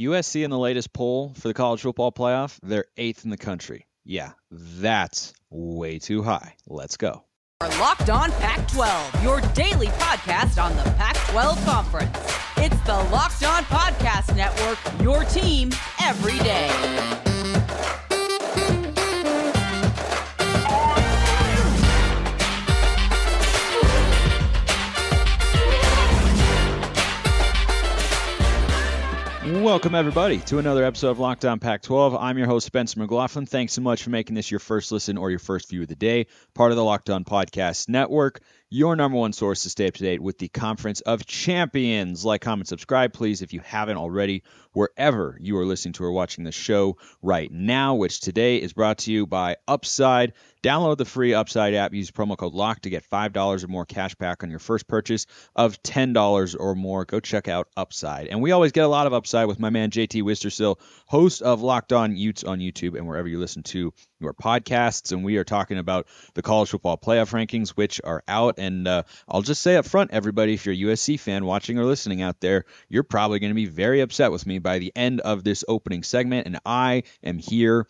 USC in the latest poll for the college football playoff, they're 8th in the country. Yeah, that's way too high. Let's go. Locked On Pac-12, your daily podcast on the Pac-12 Conference. It's the Locked On Podcast Network, your team every day. Welcome, everybody, to another episode of Locked On Pac-12. I'm your host, Spencer McLaughlin. Thanks so much for making this your first listen or your first view of the day. Part of the Locked On Podcast Network, your number one source to stay up to date with the Conference of Champions. Like, comment, subscribe, please, if you haven't already, wherever you are listening to or watching the show right now, which today is brought to you by Upside. Download the free Upside app. Use promo code LOCK to get $5 or more cash back on your first purchase of $10 or more. Go check out Upside. And we always get a lot of Upside with my man J.T. Wistersill, host of Locked On Utes on YouTube and wherever you listen to your podcasts. And we are talking about the college football playoff rankings, which are out. And I'll just say up front, everybody, if you're a USC fan watching or listening out there, you're probably going to be very upset with me by the end of this opening segment. And I am here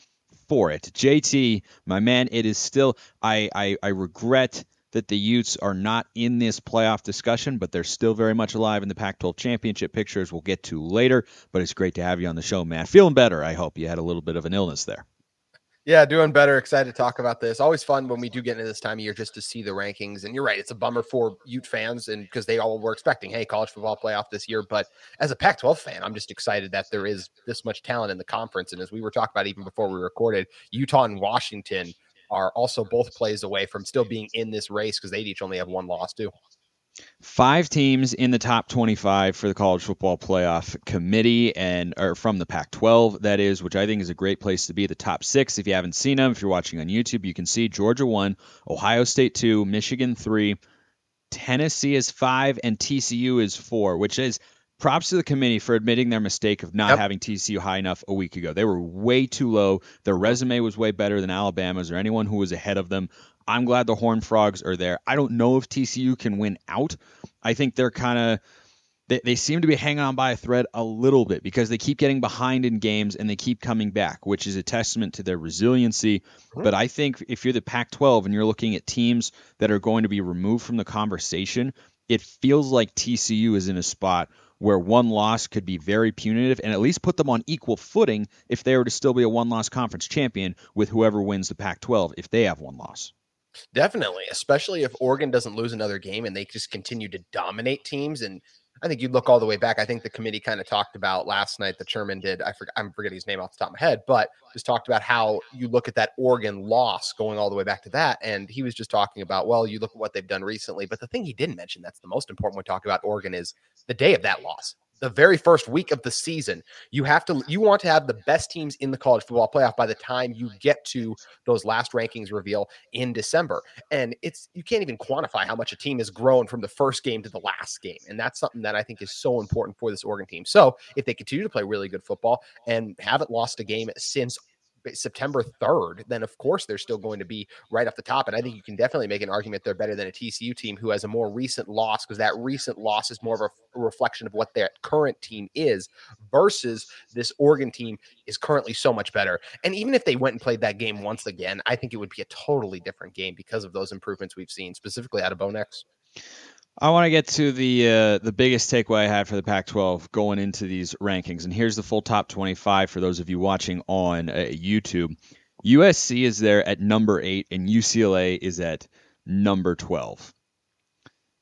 for it. JT, my man, it is still, I regret that the Utes are not in this playoff discussion, but they're still very much alive in the Pac-12 championship pictures. We'll get to later, but it's great to have you on the show, man. Feeling better, I hope. You had a little bit of an illness there. Yeah, doing better. Excited to talk about this. Always fun when we do get into this time of year just to see the rankings. And you're right, it's a bummer for Ute fans and because they all were expecting, hey, college football playoff this year. But as a Pac-12 fan, I'm just excited that there is this much talent in the conference. And as we were talking about even before we recorded, Utah and Washington are also both plays away from still being in this race because they each only have one loss too. 5 teams in the top 25 for the college football playoff committee and are from the Pac-12, that is, which I think is a great place to be. The top 6, if you haven't seen them, if you're watching on YouTube, you can see Georgia 1, Ohio State 2, Michigan 3, Tennessee is 5, and TCU is 4, which is props to the committee for admitting their mistake of not having TCU high enough a week ago. They were way too low. Their resume was way better than Alabama's or anyone who was ahead of them. I'm glad the Horned Frogs are there. I don't know if TCU can win out. I think they're kind of they seem to be hanging on by a thread a little bit because they keep getting behind in games and they keep coming back, which is a testament to their resiliency. But I think if you're the Pac-12 and you're looking at teams that are going to be removed from the conversation, it feels like TCU is in a spot where one loss could be very punitive and at least put them on equal footing if they were to still be a one-loss conference champion with whoever wins the Pac-12 if they have one loss. Definitely, especially if Oregon doesn't lose another game and they just continue to dominate teams. And I think you look all the way back. I think the committee kind of talked about last night that Sherman did. I'm forgetting his name off the top of my head, but just talked about how you look at that Oregon loss going all the way back to that. And he was just talking about, well, you look at what they've done recently. But the thing he didn't mention that's the most important when talking about Oregon is the day of that loss. The very first week of the season, you want to have the best teams in the college football playoff by the time you get to those last rankings reveal in December. And you can't even quantify how much a team has grown from the first game to the last game. And that's something that I think is so important for this Oregon team. So if they continue to play really good football and haven't lost a game since September 3rd, then of course they're still going to be right off the top. And I think you can definitely make an argument they're better than a TCU team who has a more recent loss, because that recent loss is more of a reflection of what their current team is versus this Oregon team is currently so much better. And even if they went and played that game once again, I think it would be a totally different game because of those improvements we've seen specifically out of Bo Nix. I want to get to the biggest takeaway I had for the Pac-12 going into these rankings. And here's the full top 25 for those of you watching on YouTube. USC is there at number 8 and UCLA is at number 12.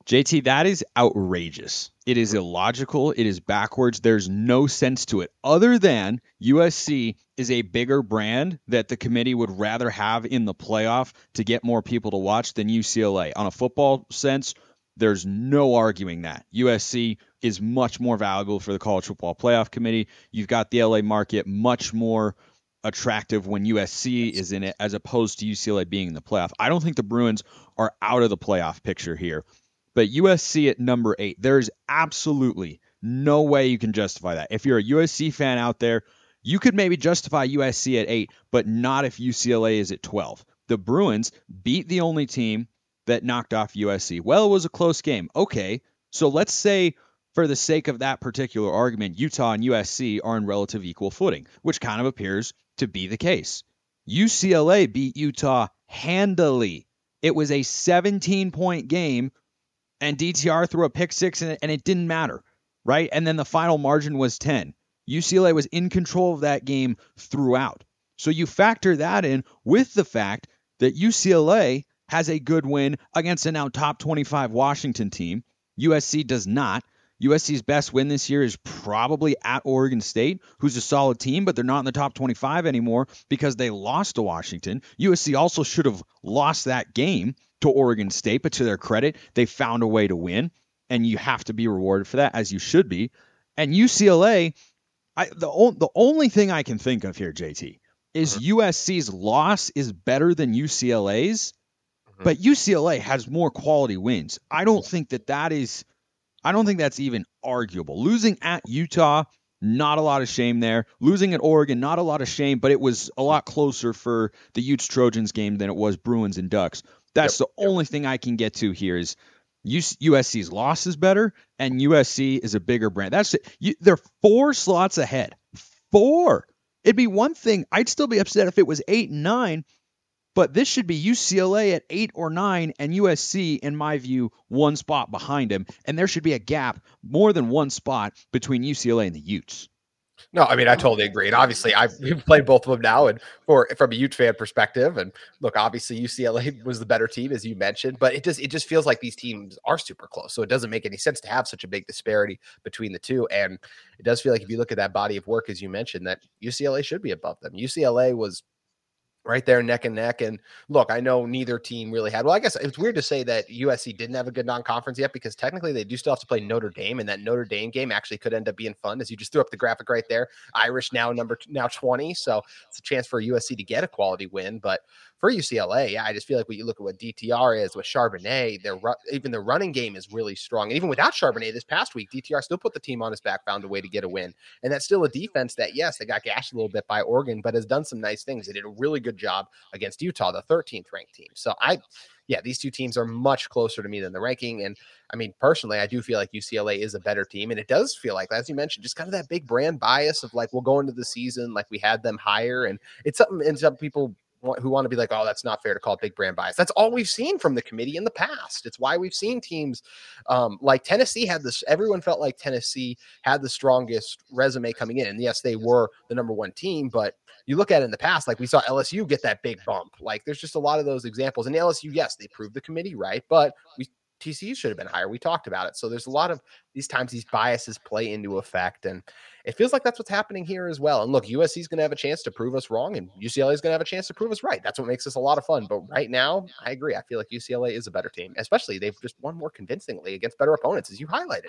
JT, that is outrageous. It is illogical. It is backwards. There's no sense to it other than USC is a bigger brand that the committee would rather have in the playoff to get more people to watch than UCLA. On a football sense, there's no arguing that. USC is much more valuable for the college football playoff committee. You've got the LA market much more attractive when USC is in it as opposed to UCLA being in the playoff. I don't think the Bruins are out of the playoff picture here, but USC at number 8, there's absolutely no way you can justify that. If you're a USC fan out there, you could maybe justify USC at 8, but not if UCLA is at 12. The Bruins beat the only team that knocked off USC. Well, it was a close game. Okay, so let's say For the sake of that particular argument, Utah and USC are on relative equal footing, which kind of appears to be the case. UCLA beat Utah handily. It was a 17-point game, and DTR threw a pick six, and it didn't matter, right? And then the final margin was 10. UCLA was in control of that game throughout. So you factor that in with the fact that UCLA has a good win against a now top 25 Washington team. USC does not. USC's best win this year is probably at Oregon State, who's a solid team, but they're not in the top 25 anymore because they lost to Washington. USC also should have lost that game to Oregon State, but to their credit, they found a way to win, and you have to be rewarded for that, as you should be. And UCLA, the only thing I can think of here, JT, is USC's loss is better than UCLA's, but UCLA has more quality wins. I don't think that's even arguable. Losing at Utah, not a lot of shame there. Losing at Oregon, not a lot of shame, but it was a lot closer for the Utes Trojans game than it was Bruins and Ducks. That's the only thing I can get to here is USC's loss is better and USC is a bigger brand. That's it. They're four slots ahead. Four. It'd be one thing. I'd still be upset if it was 8 and 9, but this should be UCLA at 8 or 9 and USC, in my view, one spot behind him. And there should be a gap more than one spot between UCLA and the Utes. No, I mean, I totally agree. And obviously we've played both of them now, and from a Ute fan perspective, and look, obviously UCLA was the better team, as you mentioned, but it just feels like these teams are super close. So it doesn't make any sense to have such a big disparity between the two. And it does feel like if you look at that body of work, as you mentioned, that UCLA should be above them. UCLA was right there neck and neck. And look, I know neither team really had, well, I guess it's weird to say that USC didn't have a good non-conference yet, because technically they do still have to play Notre Dame, and that Notre Dame game actually could end up being fun, as you just threw up the graphic right there. Irish now 20. So it's a chance for USC to get a quality win. But for UCLA, yeah, I just feel like when you look at what DTR is, with Charbonnet, even the running game is really strong. And even without Charbonnet this past week, DTR still put the team on his back, found a way to get a win. And that's still a defense that, yes, they got gashed a little bit by Oregon, but has done some nice things. They did a really good job against Utah, the 13th ranked team. So these two teams are much closer to me than the ranking. And I mean, personally, I do feel like UCLA is a better team. And it does feel like, as you mentioned, just kind of that big brand bias of like, we'll go into the season, like we had them higher. And it's something, and some people who want to be like, oh, that's not fair to call big brand bias. That's all we've seen from the committee in the past. It's why we've seen teams like Tennessee had this. Everyone felt like Tennessee had the strongest resume coming in. And yes, they were the number one team, but you look at it in the past, like we saw LSU get that big bump. Like there's just a lot of those examples. And LSU, yes, they proved the committee right, but TCU should have been higher. We talked about it. So there's a lot of these times these biases play into effect, and it feels like that's what's happening here as well. And look, USC is going to have a chance to prove us wrong, and UCLA is going to have a chance to prove us right. That's what makes this a lot of fun. But right now, I agree. I feel like UCLA is a better team, especially they've just won more convincingly against better opponents, as you highlighted.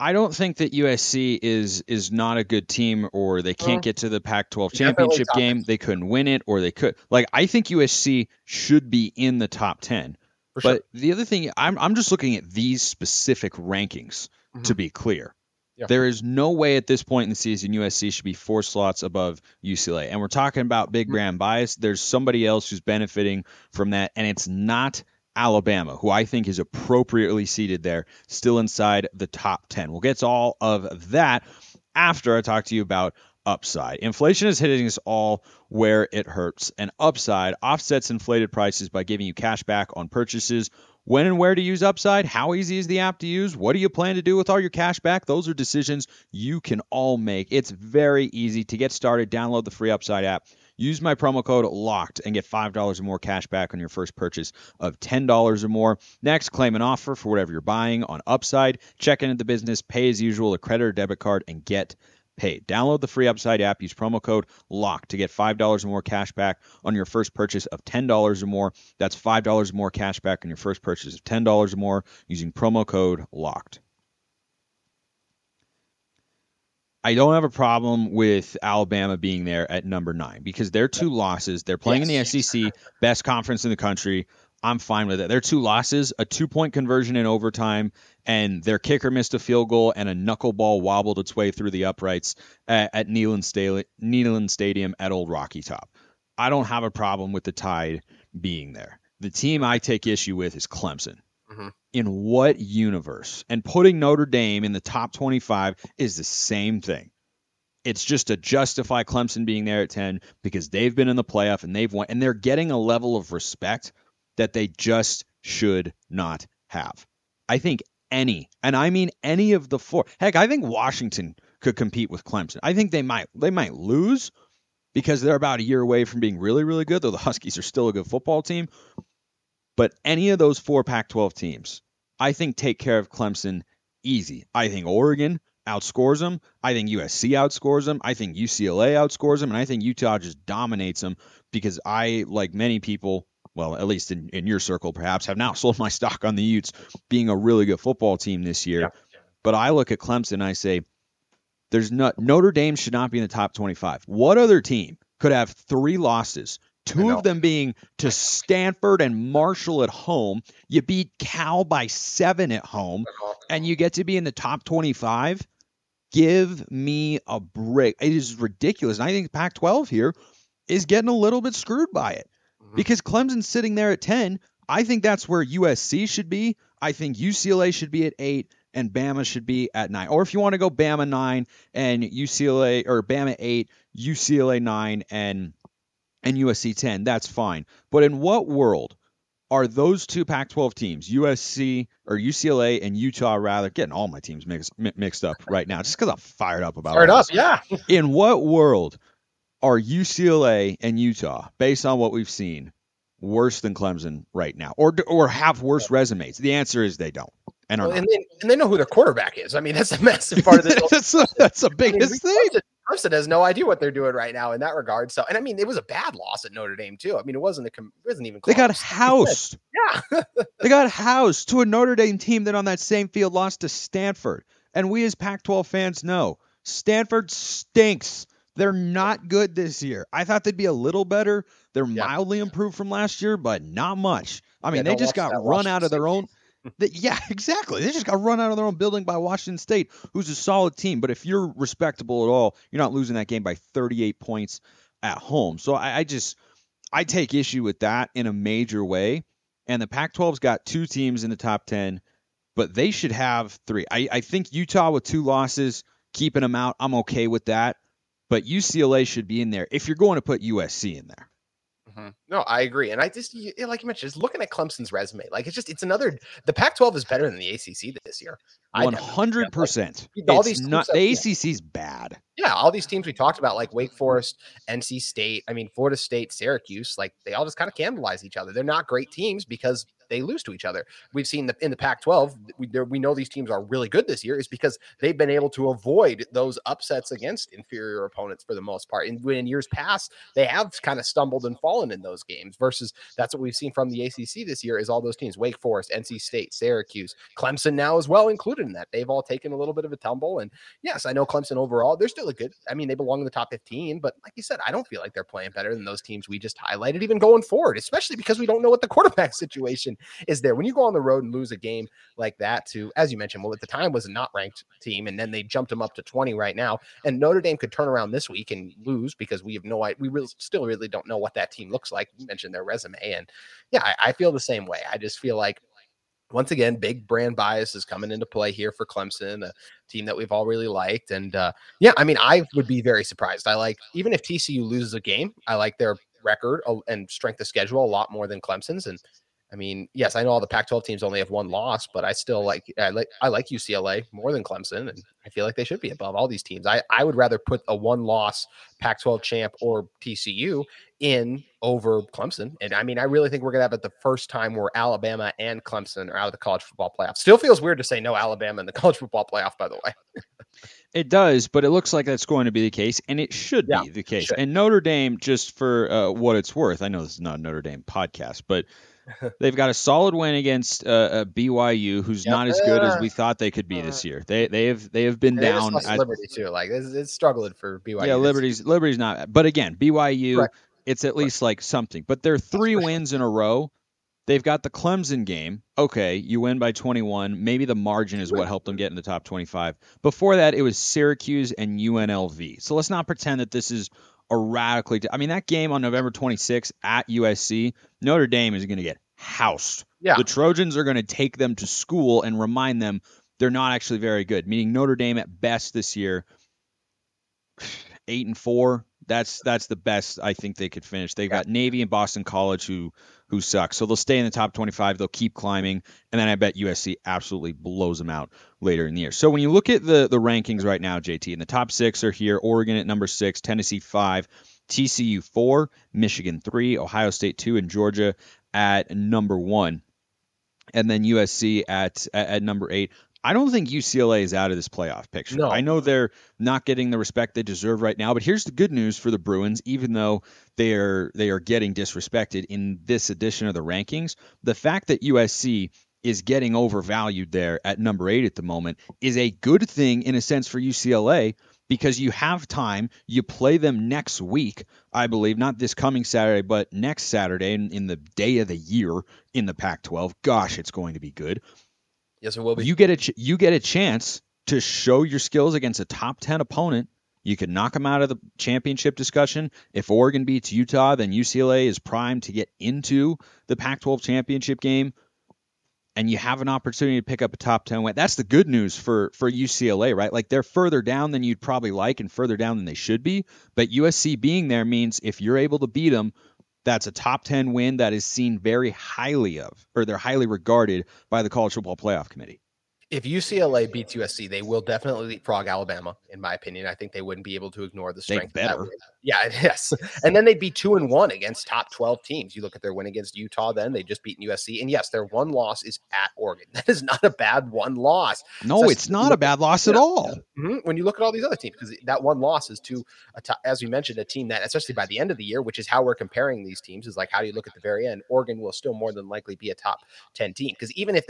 I don't think that USC is not a good team, or they can't get to the Pac-12 championship game. They couldn't win it, or they could. Like, I think USC should be in the top 10. But sure. The other thing, I'm just looking at these specific rankings, to be clear. Yeah. There is no way at this point in the season USC should be four slots above UCLA. And we're talking about big brand bias. There's somebody else who's benefiting from that, and it's not Alabama, who I think is appropriately seated there, still inside the top 10. We'll get to all of that after I talk to you about Upside. Inflation is hitting us all where it hurts, and Upside offsets inflated prices by giving you cash back on purchases. When and where to use Upside? How easy is the app to use? What do you plan to do with all your cash back? Those are decisions you can all make. It's very easy to get started. Download the free Upside app. Use my promo code LOCKED and get $5 or more cash back on your first purchase of $10 or more. Next, claim an offer for whatever you're buying on Upside. Check into the business, pay as usual, a credit or debit card, and get paid. Download the free Upside app. Use promo code LOCKED to get $5 or more cash back on your first purchase of $10 or more. That's $5 or more cash back on your first purchase of $10 or more using promo code LOCKED. I don't have a problem with Alabama being there at number 9 because their two losses, they're playing in the SEC, best conference in the country. I'm fine with it. Their two losses, a 2-point conversion in overtime, and their kicker missed a field goal, and a knuckleball wobbled its way through the uprights at Neyland Stadium at Old Rocky Top. I don't have a problem with the Tide being there. The team I take issue with is Clemson. in what universe? And putting Notre Dame in the top 25 is the same thing. It's just to justify Clemson being there at 10 because they've been in the playoff and they've won, and they're getting a level of respect that they just should not have. I think any, and I mean any of the four. Heck, I think Washington could compete with Clemson. I think they might lose because they're about a year away from being really, really good, though the Huskies are still a good football team. But any of those four Pac-12 teams, I think take care of Clemson easy. I think Oregon outscores them. I think USC outscores them. I think UCLA outscores them. And I think Utah just dominates them because I, like many people, well, at least in your circle perhaps, have now sold my stock on the Utes being a really good football team this year. Yeah. But I look at Clemson and I say, Notre Dame should not be in the top 25. What other team could have three losses, two of them being to Stanford and Marshall at home? You beat Cal by 7 at home, and you get to be in the top 25? Give me a break. It is ridiculous. And I think Pac-12 here is getting a little bit screwed by it. Because Clemson's sitting there at 10, I think that's where USC should be. I think UCLA should be at 8, and Bama should be at 9. Or if you want to go Bama 9 and UCLA, or Bama 8, UCLA 9, and USC 10, that's fine. But in what world are those two Pac-12 teams, USC or UCLA and Utah, rather, getting all my teams mixed up right now just because I'm fired up about it. Yeah. In what world are UCLA and Utah, based on what we've seen, worse than Clemson right now, or have worse resumes? The answer is they don't, and are not. And they know who their quarterback is. I mean, that's a massive part of this. That's the biggest thing. Clemson has no idea what they're doing right now in that regard. So, and I mean, it was a bad loss at Notre Dame too. I mean, it wasn't even close. They got housed. Yeah, they got housed to a Notre Dame team that on that same field lost to Stanford. And we as Pac-12 fans know Stanford stinks. They're not good this year. I thought they'd be a little better. They're mildly improved from last year, but not much. I mean, they just got run out of their own. Yeah, exactly. They just got run out of their own building by Washington State, who's a solid team. But if you're respectable at all, you're not losing that game by 38 points at home. So I take issue with that in a major way. And the Pac-12's got two teams in the top 10, but they should have three. I think Utah with two losses, keeping them out, I'm okay with that. But UCLA should be in there if you're going to put USC in there. Mm-hmm. No, I agree. And I just, like you mentioned, just looking at Clemson's resume, like the Pac-12 is better than the ACC this year. 100%. The ACC's bad. Yeah. All these teams we talked about, like Wake Forest, NC State, I mean, Florida State, Syracuse, like they all just kind of cannibalize each other. They're not great teams because they lose to each other. We've seen in the Pac-12, we know these teams are really good this year is because they've been able to avoid those upsets against inferior opponents for the most part. And in years past, they have kind of stumbled and fallen in those games versus that's what we've seen from the ACC this year is all those teams, Wake Forest, NC State, Syracuse, Clemson now as well included in that. They've all taken a little bit of a tumble. And yes, I know Clemson overall, they're still a good, I mean, they belong in the top 15, but like you said, I don't feel like they're playing better than those teams we just highlighted, even going forward, especially because we don't know what the quarterback situation is there. When you go on the road and lose a game like that to, as you mentioned, well, at the time was a not ranked team, and then they jumped them up to 20 right now, and Notre Dame could turn around this week and lose because we have no idea. We really don't know what that team looks like. You mentioned their resume, and yeah, I feel the same way. I just feel like, once again, big brand bias is coming into play here for Clemson, a team that we've all really liked. And yeah, I mean, I would be very surprised. I like, even if TCU loses a game, I like their record and strength of schedule a lot more than Clemson's. And I mean, yes, I know all the Pac-12 teams only have one loss, but I still like UCLA more than Clemson, and I feel like they should be above all these teams. I would rather put a one-loss Pac-12 champ or TCU in over Clemson. And I mean, I really think we're going to have it the first time where Alabama and Clemson are out of the college football playoff. Still feels weird to say no Alabama in the college football playoff, by the way. It does, but it looks like that's going to be the case, and it should be the case. And Notre Dame, just for what it's worth, I know this is not a Notre Dame podcast, but they've got a solid win against BYU, who's not as good as we thought they could be this year. They have been down. Liberty too, like it's struggling for BYU. Yeah, Liberty's not. But again, BYU, it's at least like something. But they're three wins in a row. They've got the Clemson game. Okay, you win by 21. Maybe the margin is what helped them get in the top 25. Before that, it was Syracuse and UNLV. So let's not pretend that this is that game on November 26th at USC, Notre Dame is going to get housed Yeah. The Trojans are going to take them to school and remind them they're not actually very good, meaning Notre Dame at best this year, 8-4. That's the best I think they could finish. They've got Navy and Boston College who suck. So they'll stay in the top 25. They'll keep climbing. And then I bet USC absolutely blows them out later in the year. So when you look at the rankings right now, JT, and the top six are here. Oregon at number 6, Tennessee 5, TCU 4, Michigan 3, Ohio State 2, and Georgia at number 1. And then USC at number 8. I don't think UCLA is out of this playoff picture. No. I know they're not getting the respect they deserve right now, but here's the good news for the Bruins, even though they are getting disrespected in this edition of the rankings. The fact that USC is getting overvalued there at number 8 at the moment is a good thing in a sense for UCLA, because you have time. You play them next week, I believe, not this coming Saturday, but next Saturday in the day of the year in the Pac-12. Gosh, it's going to be good. Yes, it will be. You get a chance to show your skills against a top 10 opponent. You can knock them out of the championship discussion. If Oregon beats Utah, then UCLA is primed to get into the Pac-12 championship game, and you have an opportunity to pick up a top 10 win. That's the good news for UCLA, right? Like, they're further down than you'd probably like and further down than they should be, but USC being there means if you're able to beat them, that's a top 10 win that is seen very highly of, or they're highly regarded by the College Football Playoff Committee. If UCLA beats USC, they will definitely leapfrog Alabama, in my opinion. I think they wouldn't be able to ignore the strength. They better. Of that win. Yeah, yes. And then they'd be 2-1 against top 12 teams. You look at their win against Utah then, they just beaten USC. And yes, their one loss is at Oregon. That is not a bad one loss. No, so it's not a bad loss at all. Mm-hmm. When you look at all these other teams, because that one loss is to, as we mentioned, a team that, especially by the end of the year, which is how we're comparing these teams, is like, how do you look at the very end? Oregon will still more than likely be a top 10 team. Because even if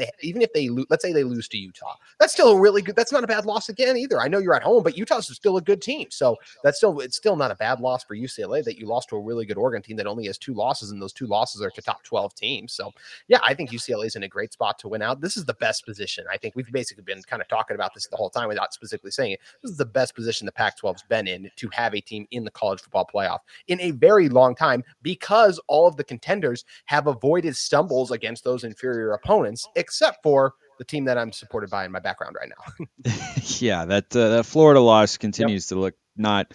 they lose, let's say they lose to Utah, that's still a really good, that's not a bad loss again either. I know you're at home, but Utah's still a good team. So it's still not a bad loss for UCLA that you lost to a really good Oregon team that only has 2 losses, and those 2 losses are to top 12 teams. So yeah, I think UCLA is in a great spot to win out. This is the best position. I think we've basically been kind of talking about this the whole time without specifically saying it. This is the best position the Pac-12's been in to have a team in the college football playoff in a very long time, because all of the contenders have avoided stumbles against those inferior opponents, except for the team that I'm supported by in my background right now. Yeah, that Florida loss continues to look not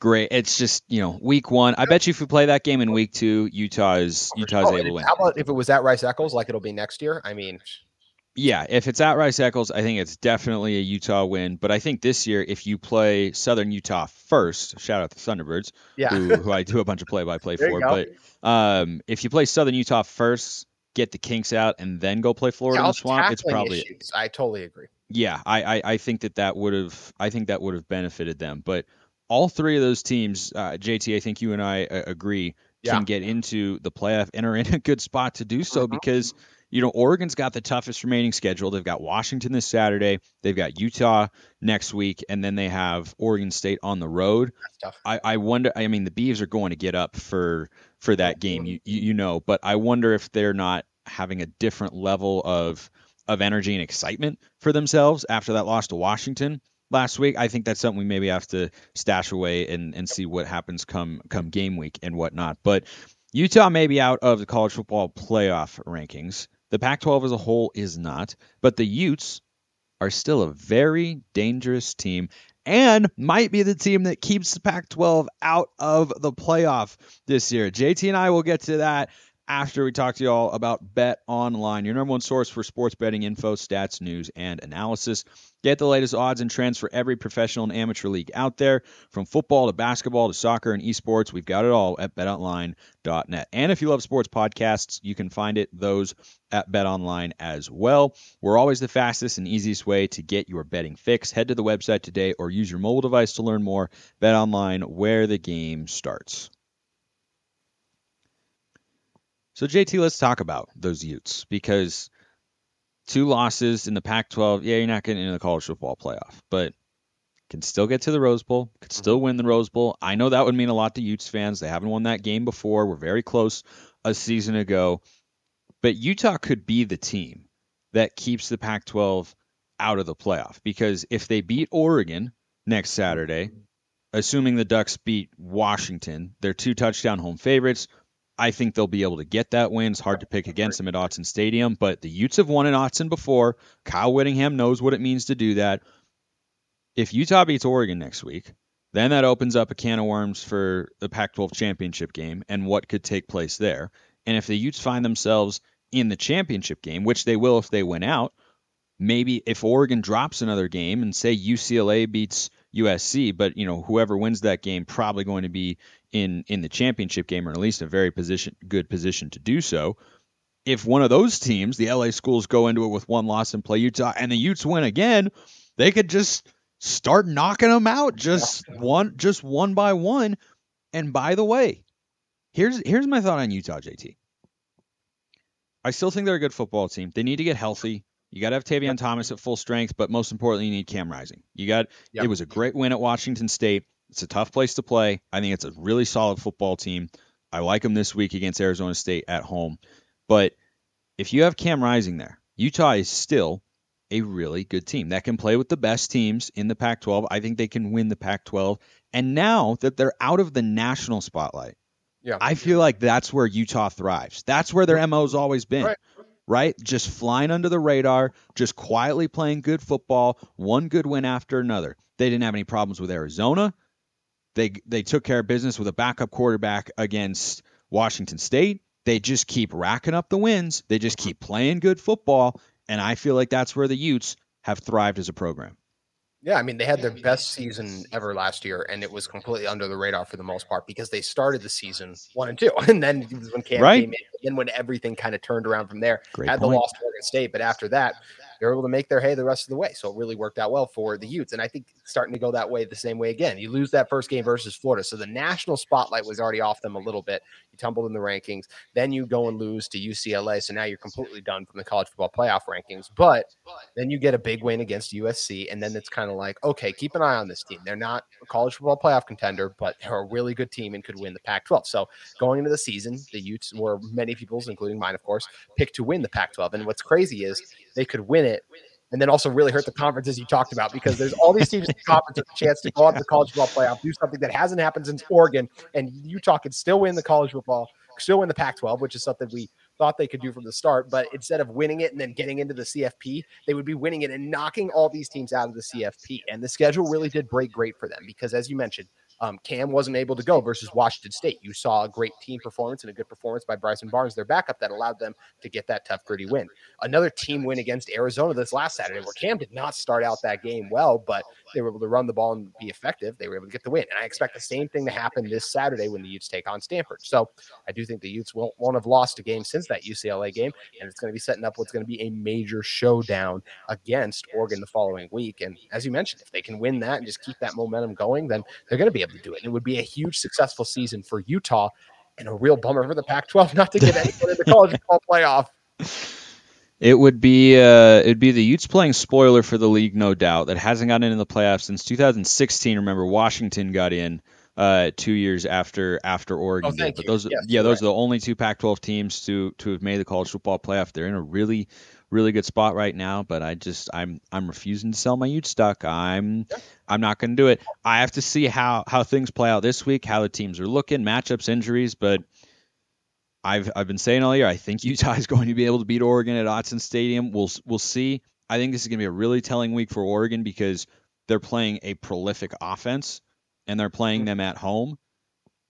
great. It's just, week one. I bet you if we play that game in week 2, Utah's able to win. How about if it was at Rice-Eccles, like it'll be next year? I mean... Yeah, if it's at Rice-Eccles, I think it's definitely a Utah win. But I think this year, if you play Southern Utah first, shout out the Thunderbirds, who I do a bunch of play-by-play for. But if you play Southern Utah first, get the kinks out, and then go play Florida in the swamp, it's probably issues. I totally agree. Yeah, I think that would have benefited them. But all 3 of those teams, JT, I think you and I agree, can get into the playoff and are in a good spot to do so, because Oregon's got the toughest remaining schedule. They've got Washington this Saturday, they've got Utah next week, and then they have Oregon State on the road. That's tough. I wonder. I mean, the Beavs are going to get up for that game, but I wonder if they're not having a different level of energy and excitement for themselves after that loss to Washington last week. I think that's something we maybe have to stash away and see what happens come game week and whatnot. But Utah may be out of the college football playoff rankings. The Pac-12 as a whole is not, but the Utes are still a very dangerous team, and might be the team that keeps the Pac-12 out of the playoff this year. JT and I will get to that after we talk to you all about BetOnline, your number 1 source for sports betting info, stats, news, and analysis. Get the latest odds and trends for every professional and amateur league out there. From football to basketball to soccer and esports, we've got it all at betonline.net. And if you love sports podcasts, you can find those at BetOnline as well. We're always the fastest and easiest way to get your betting fix. Head to the website today or use your mobile device to learn more. BetOnline, where the game starts. So, JT, let's talk about those Utes, because 2 losses in the Pac-12, you're not getting into the college football playoff, but can still get to the Rose Bowl, could still win the Rose Bowl. I know that would mean a lot to Utes fans. They haven't won that game before. We're very close a season ago. But Utah could be the team that keeps the Pac-12 out of the playoff, because if they beat Oregon next Saturday, assuming the Ducks beat Washington, they're 2 touchdown home favorites, I think they'll be able to get that win. It's hard to pick against them at Autzen Stadium, but the Utes have won in Autzen before. Kyle Whittingham knows what it means to do that. If Utah beats Oregon next week, then that opens up a can of worms for the Pac-12 championship game and what could take place there. And if the Utes find themselves in the championship game, which they will if they win out, maybe if Oregon drops another game and say UCLA beats USC, but you know whoever wins that game probably going to be in the championship game, or at least a very good position to do so. If one of those teams, the LA schools, go into it with one loss and play Utah, and the Utes win again, they could just start knocking them out just one by one. And by the way, here's my thought on Utah, JT. I still think they're a good football team. They need to get healthy. You got to have Tavian Thomas at full strength, but most importantly, you need Cam Rising. It was a great win at Washington State. It's a tough place to play. I think it's a really solid football team. I like them this week against Arizona State at home. But if you have Cam Rising there, Utah is still a really good team that can play with the best teams in the Pac-12. I think they can win the Pac-12. And now that they're out of the national spotlight, I feel like that's where Utah thrives. That's where their MO's always been. Right? Just flying under the radar, just quietly playing good football, one good win after another. They didn't have any problems with Arizona. They took care of business with a backup quarterback against Washington State. They just keep racking up the wins. They just keep playing good football, and I feel like that's where the Utes have thrived as a program. Yeah, I mean, they had their best season ever last year, and it was completely under the radar for the most part because they started the season 1-2, and then when Cam came in, and when everything kind of turned around from there. The loss to Oregon State, but after that, they were able to make their hay the rest of the way, so it really worked out well for the Utes, and I think starting to go that way the same way again. You lose that first game versus Florida, so the national spotlight was already off them a little bit. You tumbled in the rankings. Then you go and lose to UCLA, so now you're completely done from the college football playoff rankings, but then you get a big win against USC, and then it's kind of like, okay, keep an eye on this team. They're not a college football playoff contender, but they're a really good team and could win the Pac-12. So going into the season, the Utes were many people's, including mine, of course, picked to win the Pac-12. And what's crazy is they could win it and then also really hurt the conferences you talked about, because there's all these teams in the conference with a chance to go out to the college football playoff, do something that hasn't happened since Oregon, and Utah could still win the college football, still win the Pac-12, which is something we thought they could do from the start, but instead of winning it and then getting into the CFP, they would be winning it and knocking all these teams out of the CFP. And the schedule really did break great for them because, as you mentioned, Cam wasn't able to go versus Washington State. You saw a great team performance and a good performance by Bryson Barnes, their backup, that allowed them to get that tough, gritty win. Another team win against Arizona this last Saturday, where Cam did not start out that game well, but they were able to run the ball and be effective. They were able to get the win. And I expect the same thing to happen this Saturday when the Utes take on Stanford. So I do think the Utes won't have lost a game since that UCLA game, and it's going to be setting up what's going to be a major showdown against Oregon the following week. And as you mentioned, if they can win that and just keep that momentum going, then they're going to be able to do it. And it would be a huge successful season for Utah and a real bummer for the Pac-12 not to get anyone in the college football playoff. It would be it'd be the Utes playing spoiler for the league, no doubt, that hasn't gotten into the playoffs since 2016. Remember, Washington got in 2 years after Oregon. Oh, thank you. But those are the only two Pac-12 teams to have made the college football playoff. They're in a really, really good spot right now, but I'm refusing to sell my Ute stock. I'm not going to do it. I have to see how things play out this week, how the teams are looking, matchups, injuries, but I've been saying all year, I think Utah is going to be able to beat Oregon at Autzen Stadium. We'll see. I think this is going to be a really telling week for Oregon because they're playing a prolific offense and they're playing them at home,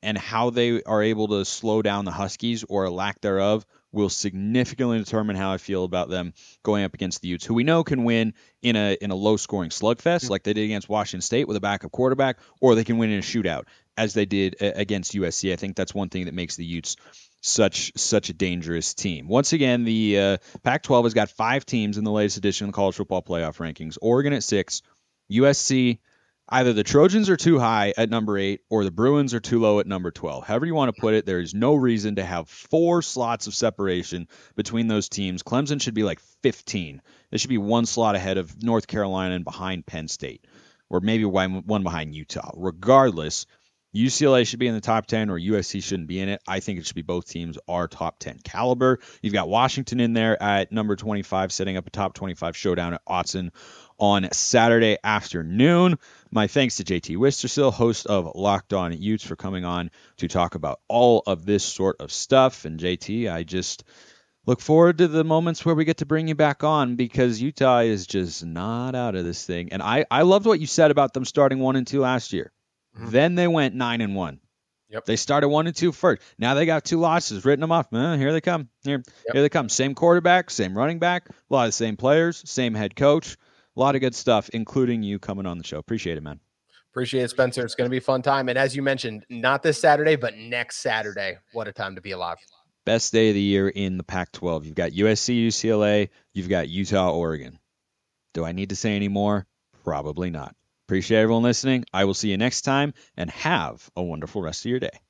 and how they are able to slow down the Huskies or lack thereof will significantly determine how I feel about them going up against the Utes, who we know can win in a low-scoring slugfest like they did against Washington State with a backup quarterback, or they can win in a shootout as they did against USC. I think that's one thing that makes the Utes such a dangerous team. Once again, the Pac-12 has got 5 teams in the latest edition of the college football playoff rankings. Oregon at 6, USC, either the Trojans are too high at number 8 or the Bruins are too low at number 12. However you want to put it, there is no reason to have 4 slots of separation between those teams. Clemson should be like 15. They should be 1 slot ahead of North Carolina and behind Penn State, or maybe one behind Utah. Regardless, UCLA should be in the top 10, or USC shouldn't be in it. I think it should be both teams are top 10 caliber. You've got Washington in there at number 25, setting up a top 25 showdown at Autzen on Saturday afternoon. My thanks to J.T. Wistersill, host of Locked On Utes, for coming on to talk about all of this sort of stuff. And J.T., I just look forward to the moments where we get to bring you back on, because Utah is just not out of this thing. And I loved what you said about them starting 1-2 last year. Mm-hmm. Then they went 9-1. Yep. They started 1-2 first. Now they got two losses, written them off. Here they come. Here they come. Same quarterback, same running back, a lot of the same players, same head coach. A lot of good stuff, including you coming on the show. Appreciate it, man. Appreciate it, Spencer. It's going to be a fun time. And as you mentioned, not this Saturday, but next Saturday. What a time to be alive. Best day of the year in the Pac-12. You've got USC, UCLA. You've got Utah, Oregon. Do I need to say any more? Probably not. Appreciate everyone listening. I will see you next time, and have a wonderful rest of your day.